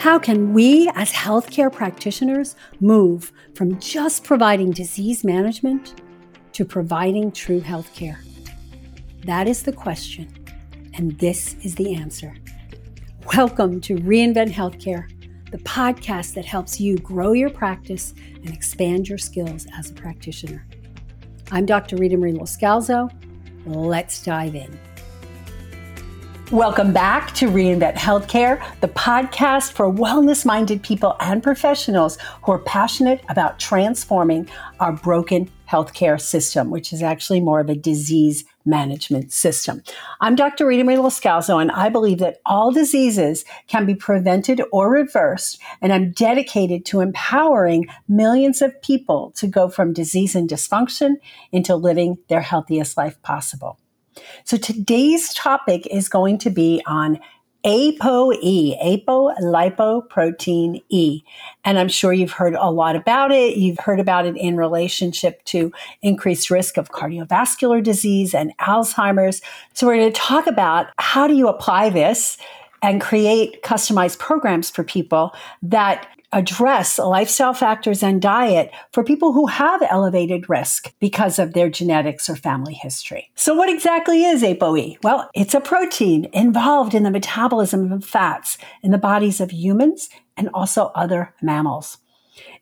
How can we as healthcare practitioners move from just providing disease management to providing true healthcare? That is the question, and this is the answer. Welcome to ReInvent Healthcare, the podcast that helps you grow your practice and expand your skills as a practitioner. I'm Dr. Rita Marie Loscalzo. Let's dive in. Welcome back to ReInvent Healthcare, the podcast for wellness-minded people and professionals who are passionate about transforming our broken healthcare system, which is actually more of a disease management system. I'm Dr. Rita Marie Loscalzo, and I believe that all diseases can be prevented or reversed, and I'm dedicated to empowering millions of people to go from disease and dysfunction into living their healthiest life possible. So today's topic is going to be on ApoE, apolipoprotein E. And I'm sure you've heard a lot about it. You've heard about it in relationship to increased risk of cardiovascular disease and Alzheimer's. So we're going to talk about how do you apply this and create customized programs for people that address lifestyle factors and diet for people who have elevated risk because of their genetics or family history. So what exactly is ApoE? Well, it's a protein involved in the metabolism of fats in the bodies of humans and also other mammals.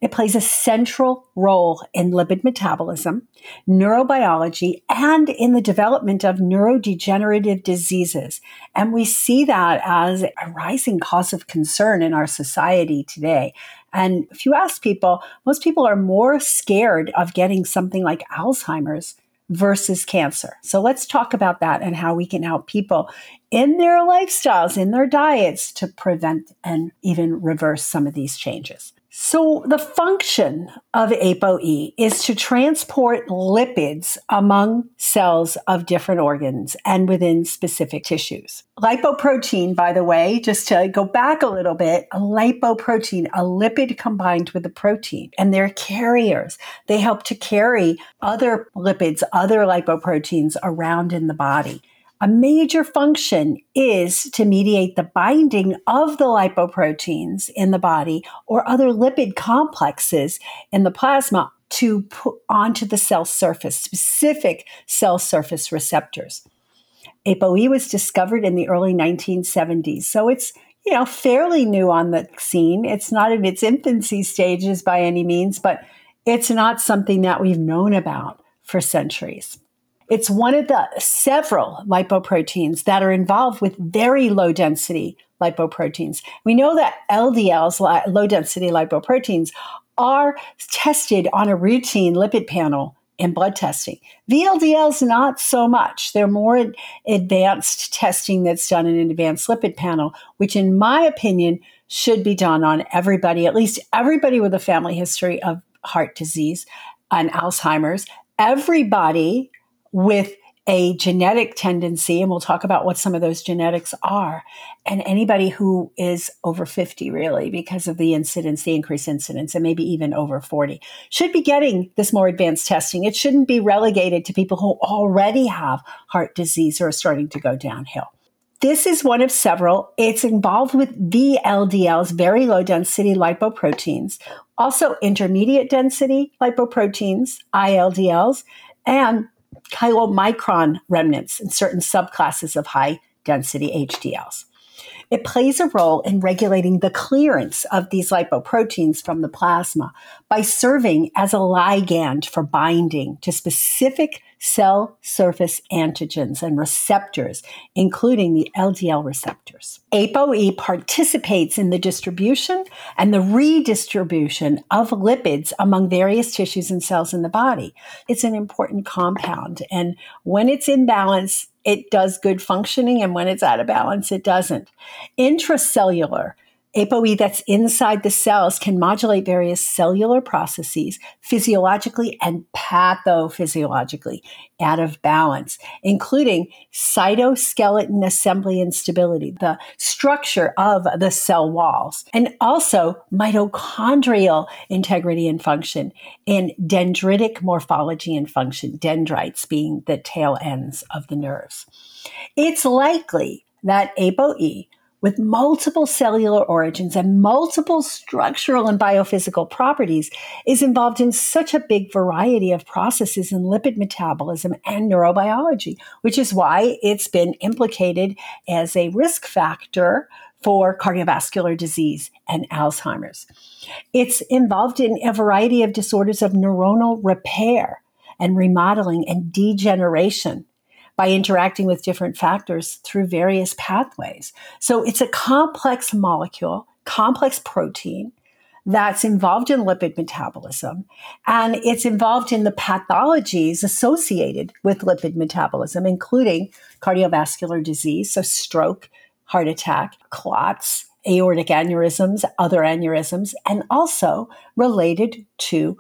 It plays a central role in lipid metabolism, neurobiology, and in the development of neurodegenerative diseases. And we see that as a rising cause of concern in our society today. And if you ask people, most people are more scared of getting something like Alzheimer's versus cancer. So let's talk about that and how we can help people in their lifestyles, in their diets, to prevent and even reverse some of these changes. So the function of ApoE is to transport lipids among cells of different organs and within specific tissues. Lipoprotein, by the way, just to go back a little bit, a lipoprotein, a lipid combined with a protein, and they're carriers. They help to carry other lipids, other lipoproteins around in the body. A major function is to mediate the binding of the lipoproteins in the body or other lipid complexes in the plasma to put onto the cell surface, specific cell surface receptors. ApoE was discovered in the early 1970s, so it's fairly new on the scene. It's not in its infancy stages by any means, but it's not something that we've known about for centuries. It's one of the several lipoproteins that are involved with very low density lipoproteins. We know that LDLs, low density lipoproteins, are tested on a routine lipid panel in blood testing. VLDLs, not so much. They're more advanced testing that's done in an advanced lipid panel, which in my opinion should be done on everybody, at least everybody with a family history of heart disease and Alzheimer's, everybody with a genetic tendency, and we'll talk about what some of those genetics are, and anybody who is over 50, really, because of the incidence, the increased incidence, and maybe even over 40, should be getting this more advanced testing. It shouldn't be relegated to people who already have heart disease or are starting to go downhill. This is one of several. It's involved with VLDLs, very low density lipoproteins, also intermediate density lipoproteins, ILDLs, and chylomicron remnants in certain subclasses of high-density HDLs. It plays a role in regulating the clearance of these lipoproteins from the plasma by serving as a ligand for binding to specific cell surface antigens and receptors, including the LDL receptors. ApoE participates in the distribution and the redistribution of lipids among various tissues and cells in the body. It's an important compound, and when it's in balance, it does good functioning, and when it's out of balance, it doesn't. Intracellular ApoE that's inside the cells can modulate various cellular processes physiologically and pathophysiologically out of balance, including cytoskeleton assembly and stability, the structure of the cell walls, and also mitochondrial integrity and function and dendritic morphology and function, dendrites being the tail ends of the nerves. It's likely that ApoE with multiple cellular origins and multiple structural and biophysical properties is involved in such a big variety of processes in lipid metabolism and neurobiology, which is why it's been implicated as a risk factor for cardiovascular disease and Alzheimer's. It's involved in a variety of disorders of neuronal repair and remodeling and degeneration by interacting with different factors through various pathways. So it's a complex molecule, complex protein that's involved in lipid metabolism, and it's involved in the pathologies associated with lipid metabolism, including cardiovascular disease, so stroke, heart attack, clots, aortic aneurysms, other aneurysms, and also related to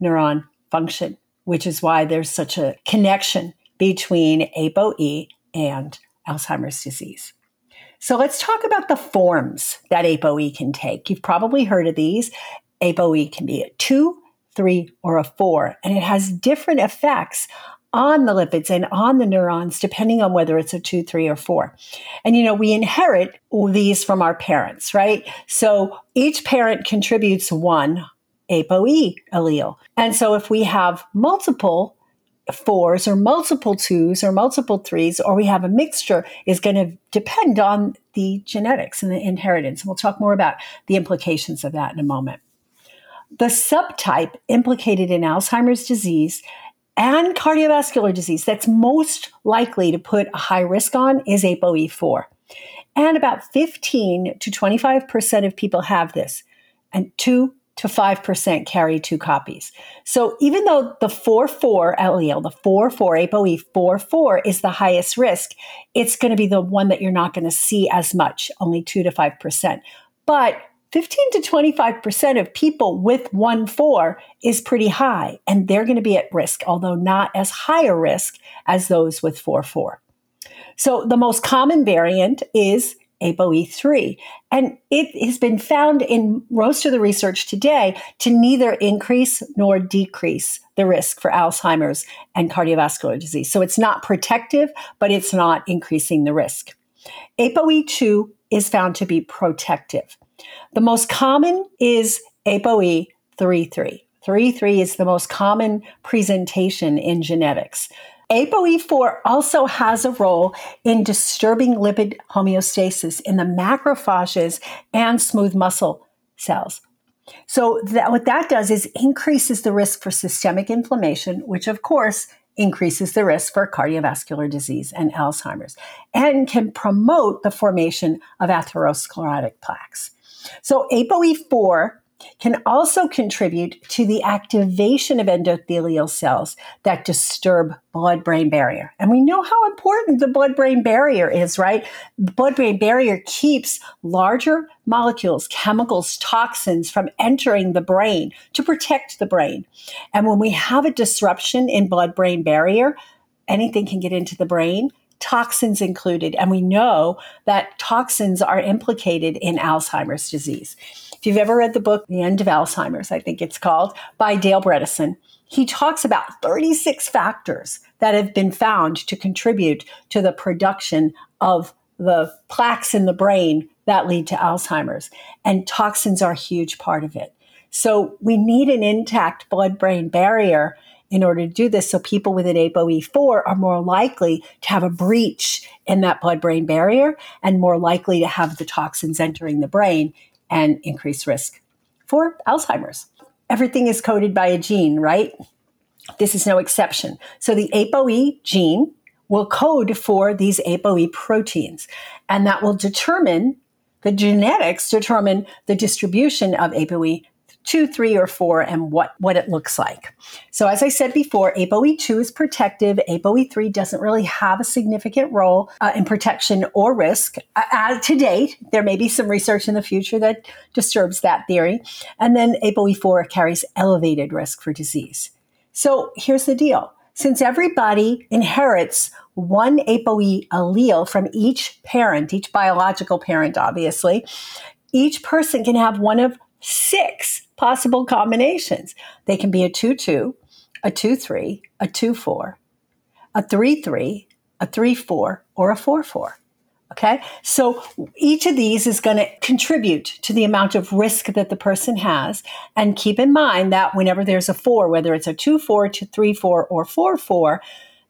neuron function, which is why there's such a connection between ApoE and Alzheimer's disease. So let's talk about the forms that ApoE can take. You've probably heard of these. ApoE can be a 2, 3, or a 4, and it has different effects on the lipids and on the neurons, depending on whether it's a 2, 3, or 4. And you know, we inherit these from our parents, right? So each parent contributes one ApoE allele. And so if we have multiple 4s or multiple 2s or multiple 3s, or we have a mixture, is going to depend on the genetics and the inheritance. And we'll talk more about the implications of that in a moment. The subtype implicated in Alzheimer's disease and cardiovascular disease that's most likely to put a high risk on is APOE4. And about 15 to 25% of people have this, and 2 to 5% carry 2 copies. So even though the 4-4 allele, the 4-4 APOE4-4 is the highest risk, it's going to be the one that you're not going to see as much, only 2 to 5%. But 15 to 25% of people with 1-4 is pretty high, and they're going to be at risk, although not as high a risk as those with 4-4. So the most common variant is APOE3, and it has been found in most of the research today to neither increase nor decrease the risk for Alzheimer's and cardiovascular disease. So it's not protective, but it's not increasing the risk. APOE2 is found to be protective. The most common is APOE33. 33 is the most common presentation in genetics. APOE4 also has a role in disturbing lipid homeostasis in the macrophages and smooth muscle cells. So what that does is increases the risk for systemic inflammation, which of course increases the risk for cardiovascular disease and Alzheimer's, and can promote the formation of atherosclerotic plaques. So APOE4 can also contribute to the activation of endothelial cells that disturb blood-brain barrier. And we know how important the blood-brain barrier is, right? The blood-brain barrier keeps larger molecules, chemicals, toxins from entering the brain to protect the brain. And when we have a disruption in blood-brain barrier, anything can get into the brain, toxins included. And we know that toxins are implicated in Alzheimer's disease. If you've ever read the book, The End of Alzheimer's, I think it's called, by Dale Bredesen, he talks about 36 factors that have been found to contribute to the production of the plaques in the brain that lead to Alzheimer's. And toxins are a huge part of it. So we need an intact blood-brain barrier in order to do this, so people with an APOE4 are more likely to have a breach in that blood-brain barrier and more likely to have the toxins entering the brain and increased risk for Alzheimer's. Everything is coded by a gene, right? This is no exception. So the ApoE gene will code for these ApoE proteins, and that will determine, the genetics determine the distribution of ApoE 2, 3, or 4, and what it looks like. So as I said before, APOE2 is protective. APOE3 doesn't really have a significant role in protection or risk. To date, there may be some research in the future that disturbs that theory. And then APOE4 carries elevated risk for disease. So here's the deal. Since everybody inherits one ApoE allele from each parent, each biological parent, obviously, each person can have one of 6 possible combinations. They can be a 2-2, a 2-3, a 2-4, a 3-3, a 3-4, or a 4-4. Okay. So each of these is going to contribute to the amount of risk that the person has. And keep in mind that whenever there's a four, whether it's a 2-4 to 3-4 or 4-4,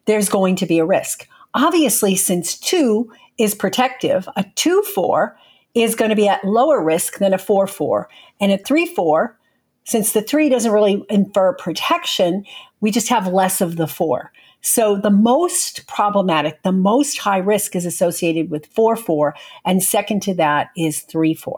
there's going to be a risk. Obviously, since 2 is protective, a 2-4 is going to be at lower risk than a 4-4. And a 3-4, since the 3 doesn't really infer protection, we just have less of the 4. So the most problematic, the most high risk is associated with 4-4, and second to that is 3-4.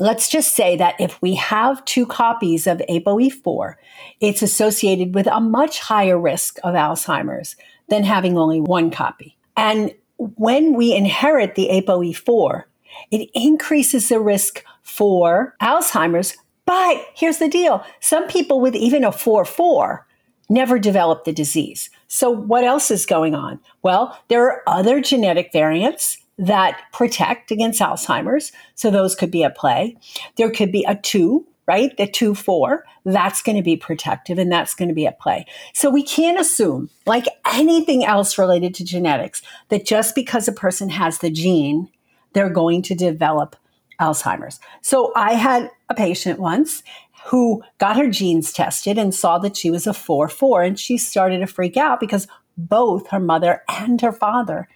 Let's just say that if we have 2 copies of APOE4, it's associated with a much higher risk of Alzheimer's than having only 1 copy. And when we inherit the APOE4, it increases the risk for Alzheimer's. But here's the deal. Some people with even a 4-4 never develop the disease. So what else is going on? Well, there are other genetic variants that protect against Alzheimer's. So those could be at play. There could be a 2, right? The 2-4, that's going to be protective and that's going to be at play. So we can't assume, like anything else related to genetics, that just because a person has the gene, they're going to develop Alzheimer's. So I had a patient once who got her genes tested and saw that she was a 4-4, and she started to freak out because both her mother and her father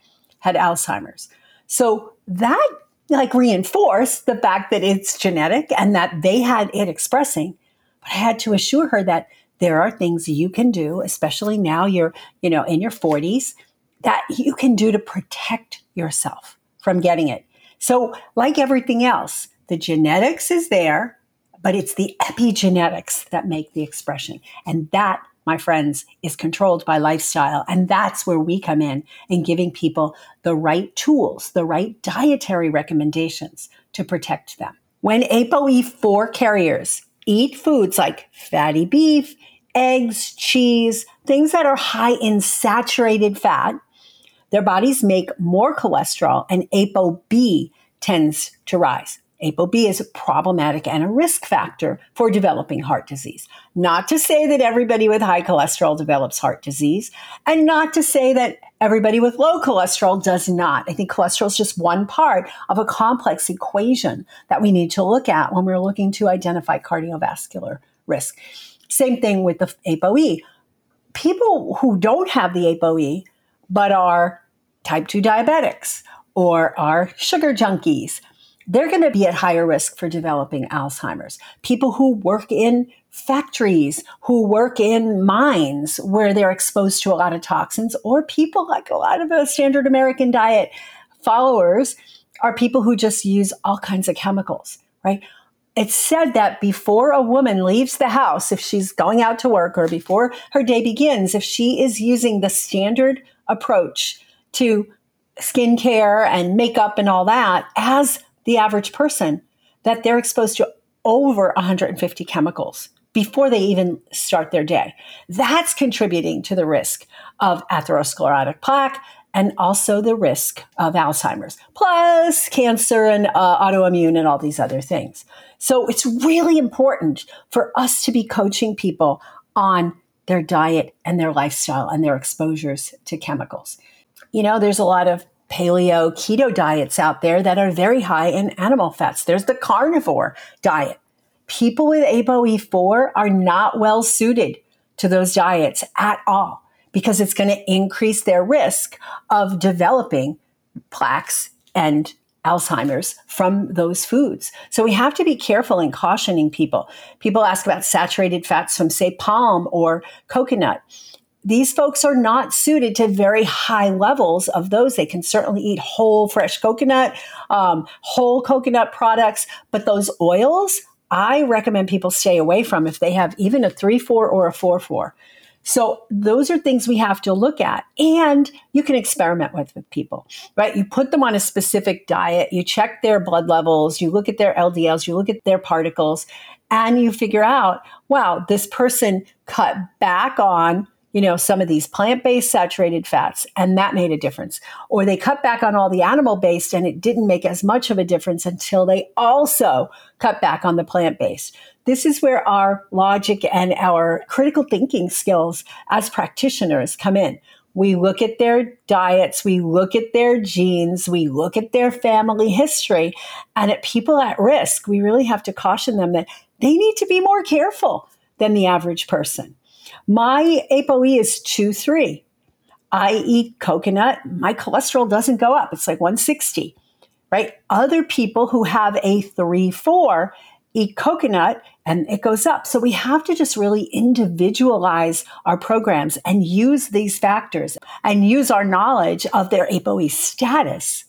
had Alzheimer's. So that like reinforced the fact that it's genetic and that they had it expressing. But I had to assure her that there are things you can do, especially now you're, in your 40s, that you can do to protect yourself from getting it. So like everything else, the genetics is there, but it's the epigenetics that make the expression. And that, my friends, is controlled by lifestyle. And that's where we come in giving people the right tools, the right dietary recommendations to protect them. When APOE4 carriers eat foods like fatty beef, eggs, cheese, things that are high in saturated fat, their bodies make more cholesterol and ApoB tends to rise. ApoB is problematic and a risk factor for developing heart disease. Not to say that everybody with high cholesterol develops heart disease, and not to say that everybody with low cholesterol does not. I think cholesterol is just one part of a complex equation that we need to look at when we're looking to identify cardiovascular risk. Same thing with the ApoE. People who don't have the ApoE but are type 2 diabetics or are sugar junkies, they're going to be at higher risk for developing Alzheimer's. People who work in factories, who work in mines where they're exposed to a lot of toxins, or people like a lot of the standard American diet followers are people who just use all kinds of chemicals, right? It's said that before a woman leaves the house, if she's going out to work or before her day begins, if she is using the standard approach to skincare and makeup and all that as the average person, that they're exposed to over 150 chemicals before they even start their day. That's contributing to the risk of atherosclerotic plaque and also the risk of Alzheimer's, plus cancer and autoimmune and all these other things. So it's really important for us to be coaching people on their diet and their lifestyle and their exposures to chemicals. There's a lot of paleo, keto diets out there that are very high in animal fats. There's the carnivore diet. People with APOE4 are not well suited to those diets at all because it's going to increase their risk of developing plaques and Alzheimer's from those foods. So we have to be careful in cautioning people. People ask about saturated fats from, say, palm or coconut. These folks are not suited to very high levels of those. They can certainly eat whole fresh coconut, whole coconut products, but those oils, I recommend people stay away from if they have even a 3-4 or a 4-4. So those are things we have to look at, and you can experiment with people, right? You put them on a specific diet, you check their blood levels, you look at their LDLs, you look at their particles, and you figure out, wow, this person cut back on some of these plant-based saturated fats, and that made a difference. Or they cut back on all the animal-based, and it didn't make as much of a difference until they also cut back on the plant-based. This is where our logic and our critical thinking skills as practitioners come in. We look at their diets, we look at their genes, we look at their family history, and at people at risk, we really have to caution them that they need to be more careful than the average person. My ApoE is 2.3. I eat coconut, my cholesterol doesn't go up. It's like 160, right? Other people who have a 3.4 eat coconut and it goes up. So we have to just really individualize our programs and use these factors and use our knowledge of their ApoE status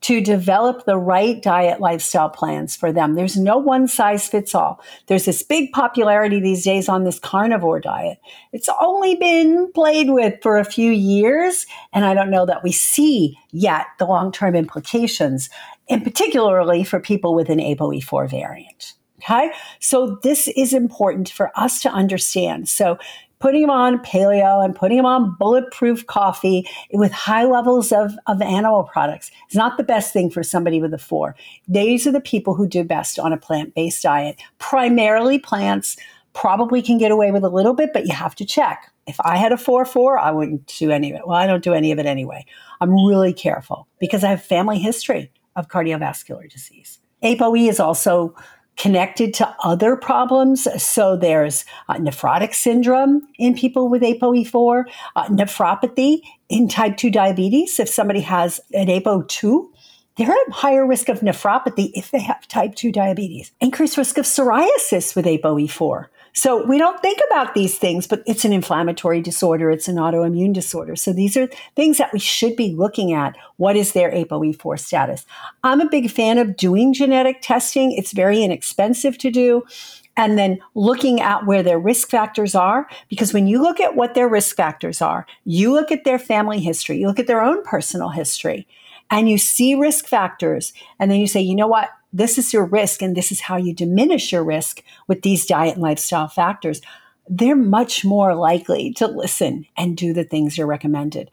to develop the right diet lifestyle plans for them. There's no one size fits all. There's this big popularity these days on this carnivore diet. It's only been played with for a few years, and I don't know that we see yet the long-term implications, and particularly for people with an APOE4 variant. Okay, so this is important for us to understand. So putting them on paleo and putting them on bulletproof coffee with high levels of animal products is not the best thing for somebody with a 4. These are the people who do best on a plant-based diet. Primarily plants, probably can get away with a little bit, but you have to check. If I had a 4-4, I wouldn't do any of it. Well, I don't do any of it anyway. I'm really careful because I have family history of cardiovascular disease. ApoE is also connected to other problems. So there's nephrotic syndrome in people with APOE4, nephropathy in type 2 diabetes. If somebody has an ApoE2, they're at higher risk of nephropathy if they have type 2 diabetes. Increased risk of psoriasis with APOE4. So we don't think about these things, but it's an inflammatory disorder. It's an autoimmune disorder. So these are things that we should be looking at. What is their APOE4 status? I'm a big fan of doing genetic testing. It's very inexpensive to do. And then looking at where their risk factors are, because when you look at what their risk factors are, you look at their family history, you look at their own personal history, and you see risk factors, and then you say, you know what? This is your risk, and this is how you diminish your risk with these diet and lifestyle factors. They're much more likely to listen and do the things you're recommended.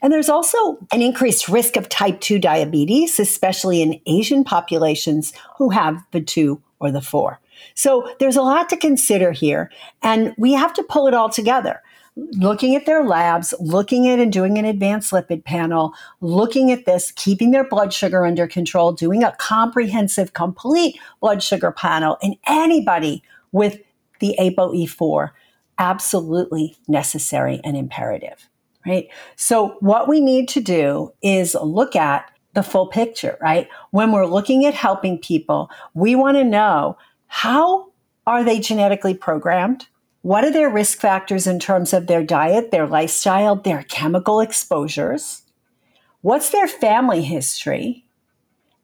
And there's also an increased risk of type 2 diabetes, especially in Asian populations who have the 2 or the 4. So there's a lot to consider here, and we have to pull it all together. Looking at their labs, looking at and doing an advanced lipid panel, looking at this, keeping their blood sugar under control, doing a comprehensive, complete blood sugar panel in anybody with the APOE4, absolutely necessary and imperative, right? So what we need to do is look at the full picture, right? When we're looking at helping people, we want to know how are they genetically programmed? What are their risk factors in terms of their diet, their lifestyle, their chemical exposures? What's their family history?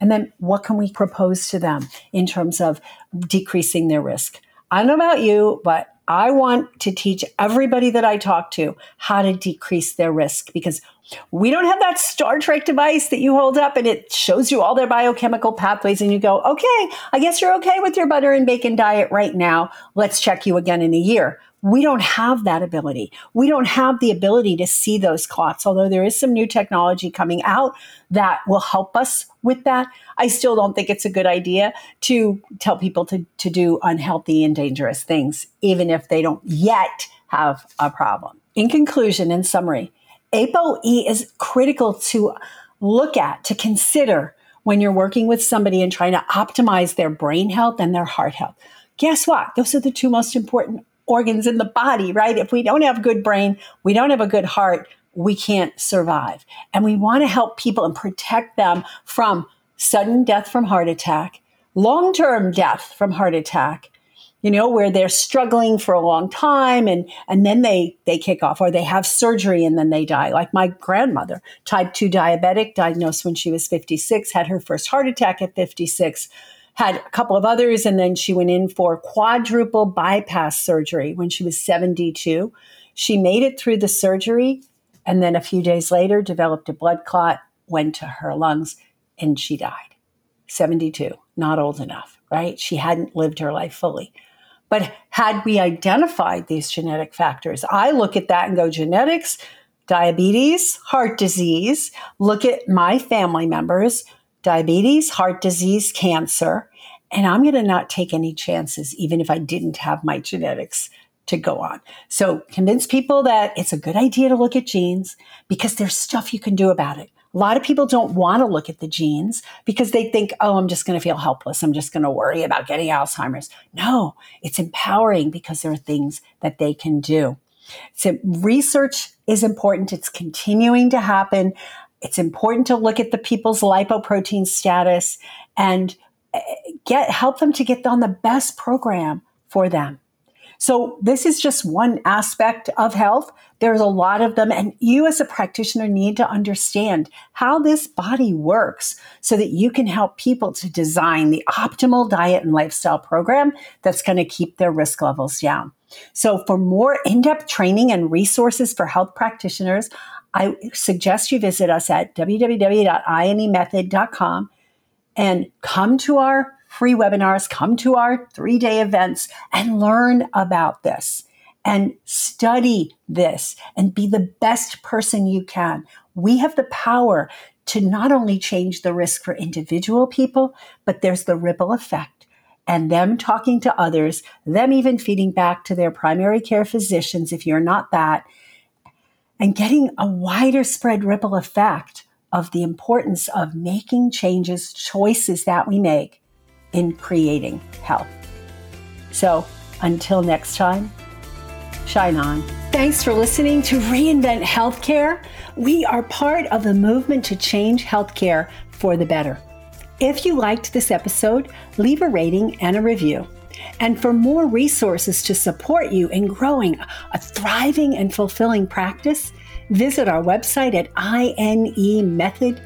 And then what can we propose to them in terms of decreasing their risk? I don't know about you, but I want to teach everybody that I talk to how to decrease their risk, because we don't have that Star Trek device that you hold up and it shows you all their biochemical pathways and you go, okay, I guess you're okay with your butter and bacon diet right now. Let's check you again in a year. We don't have that ability. We don't have the ability to see those clots, although there is some new technology coming out that will help us with that. I still don't think it's a good idea to tell people to do unhealthy and dangerous things, even if they don't yet have a problem. In conclusion, in summary, ApoE is critical to look at, to consider when you're working with somebody and trying to optimize their brain health and their heart health. Guess what? Those are the two most important organs in the body, right? If we don't have a good brain, we don't have a good heart, we can't survive. And we want to help people and protect them from sudden death from heart attack, long-term death from heart attack, you know, where they're struggling for a long time and then they kick off, or they have surgery and then they die. Like my grandmother, type 2 diabetic, diagnosed when she was 56, had her first heart attack at 56, had a couple of others, and then she went in for quadruple bypass surgery when she was 72. She made it through the surgery and then a few days later developed a blood clot, went to her lungs, and she died. 72, not old enough, right? She hadn't lived her life fully. But had we identified these genetic factors, I look at that and go, genetics, diabetes, heart disease, look at my family members, diabetes, heart disease, cancer, and I'm going to not take any chances, even if I didn't have my genetics to go on. So convince people that it's a good idea to look at genes because there's stuff you can do about it. A lot of people don't want to look at the genes because they think, oh, I'm just going to feel helpless. I'm just going to worry about getting Alzheimer's. No, it's empowering because there are things that they can do. So research is important. It's continuing to happen. It's important to look at the people's lipoprotein status and help them to get on the best program for them. So this is just one aspect of health. There's a lot of them. And you as a practitioner need to understand how this body works so that you can help people to design the optimal diet and lifestyle program that's going to keep their risk levels down. So for more in-depth training and resources for health practitioners, I suggest you visit us at www.inemethod.com and come to our free webinars, come to our 3-day events and learn about this and study this and be the best person you can. We have the power to not only change the risk for individual people, but there's the ripple effect and them talking to others, them even feeding back to their primary care physicians if you're not that, and getting a wider spread ripple effect of the importance of making changes, choices that we make in creating health. So until next time, shine on. Thanks for listening to Reinvent Healthcare. We are part of the movement to change healthcare for the better. If you liked this episode, leave a rating and a review. And for more resources to support you in growing a thriving and fulfilling practice, visit our website at inemethod.com.